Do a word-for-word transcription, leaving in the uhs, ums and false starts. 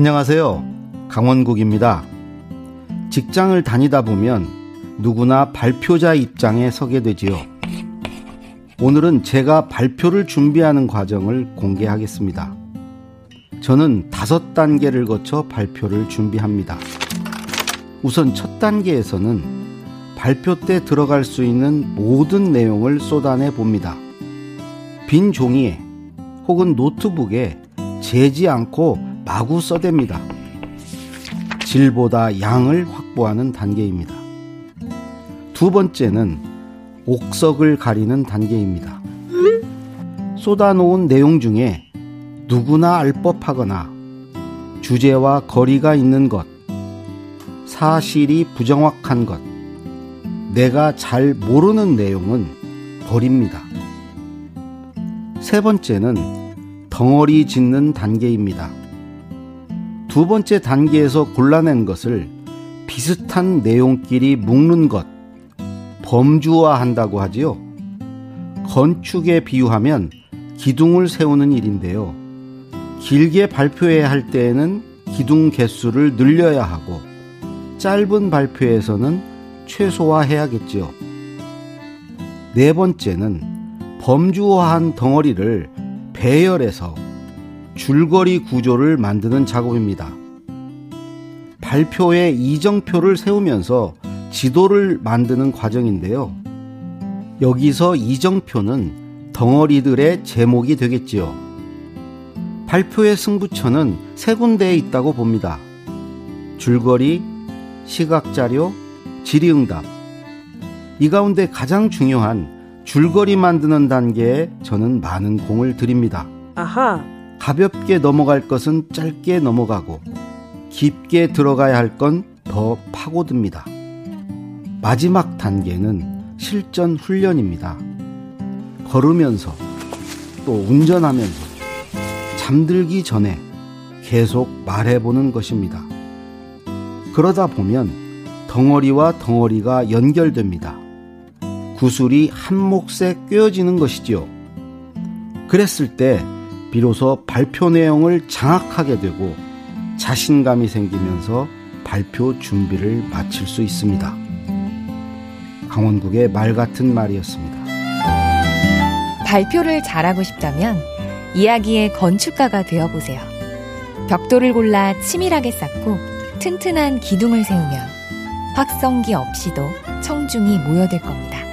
안녕하세요. 강원국입니다. 직장을 다니다 보면 누구나 발표자 입장에 서게 되지요. 오늘은 제가 발표를 준비하는 과정을 공개하겠습니다. 저는 다섯 단계를 거쳐 발표를 준비합니다. 우선 첫 단계에서는 발표 때 들어갈 수 있는 모든 내용을 쏟아내 봅니다. 빈 종이에 혹은 노트북에 재지 않고 마구 써댑니다. 질보다 양을 확보하는 단계입니다. 두 번째는 옥석을 가리는 단계입니다. 쏟아놓은 내용 중에 누구나 알 법하거나 주제와 거리가 있는 것, 사실이 부정확한 것, 내가 잘 모르는 내용은 버립니다. 세 번째는 덩어리 짓는 단계입니다. 두 번째 단계에서 골라낸 것을 비슷한 내용끼리 묶는 것, 범주화한다고 하지요. 건축에 비유하면 기둥을 세우는 일인데요. 길게 발표해야 할 때에는 기둥 개수를 늘려야 하고 짧은 발표에서는 최소화해야겠지요. 네 번째는 범주화한 덩어리를 배열해서 줄거리 구조를 만드는 작업입니다. 발표에 이정표를 세우면서 지도를 만드는 과정인데요. 여기서 이정표는 덩어리들의 제목이 되겠지요. 발표의 승부처는 세 군데에 있다고 봅니다. 줄거리, 시각자료, 질의응답. 이 가운데 가장 중요한 줄거리 만드는 단계에 저는 많은 공을 드립니다. 아하. 가볍게 넘어갈 것은 짧게 넘어가고 깊게 들어가야 할 건 더 파고듭니다. 마지막 단계는 실전 훈련입니다. 걸으면서 또 운전하면서 잠들기 전에 계속 말해보는 것입니다. 그러다 보면 덩어리와 덩어리가 연결됩니다. 구슬이 한몫에 꿰어지는 것이지요. 그랬을 때 비로소 발표 내용을 장악하게 되고 자신감이 생기면서 발표 준비를 마칠 수 있습니다. 강원국의 말 같은 말이었습니다. 발표를 잘하고 싶다면 이야기의 건축가가 되어보세요. 벽돌을 골라 치밀하게 쌓고 튼튼한 기둥을 세우면 확성기 없이도 청중이 모여들 겁니다.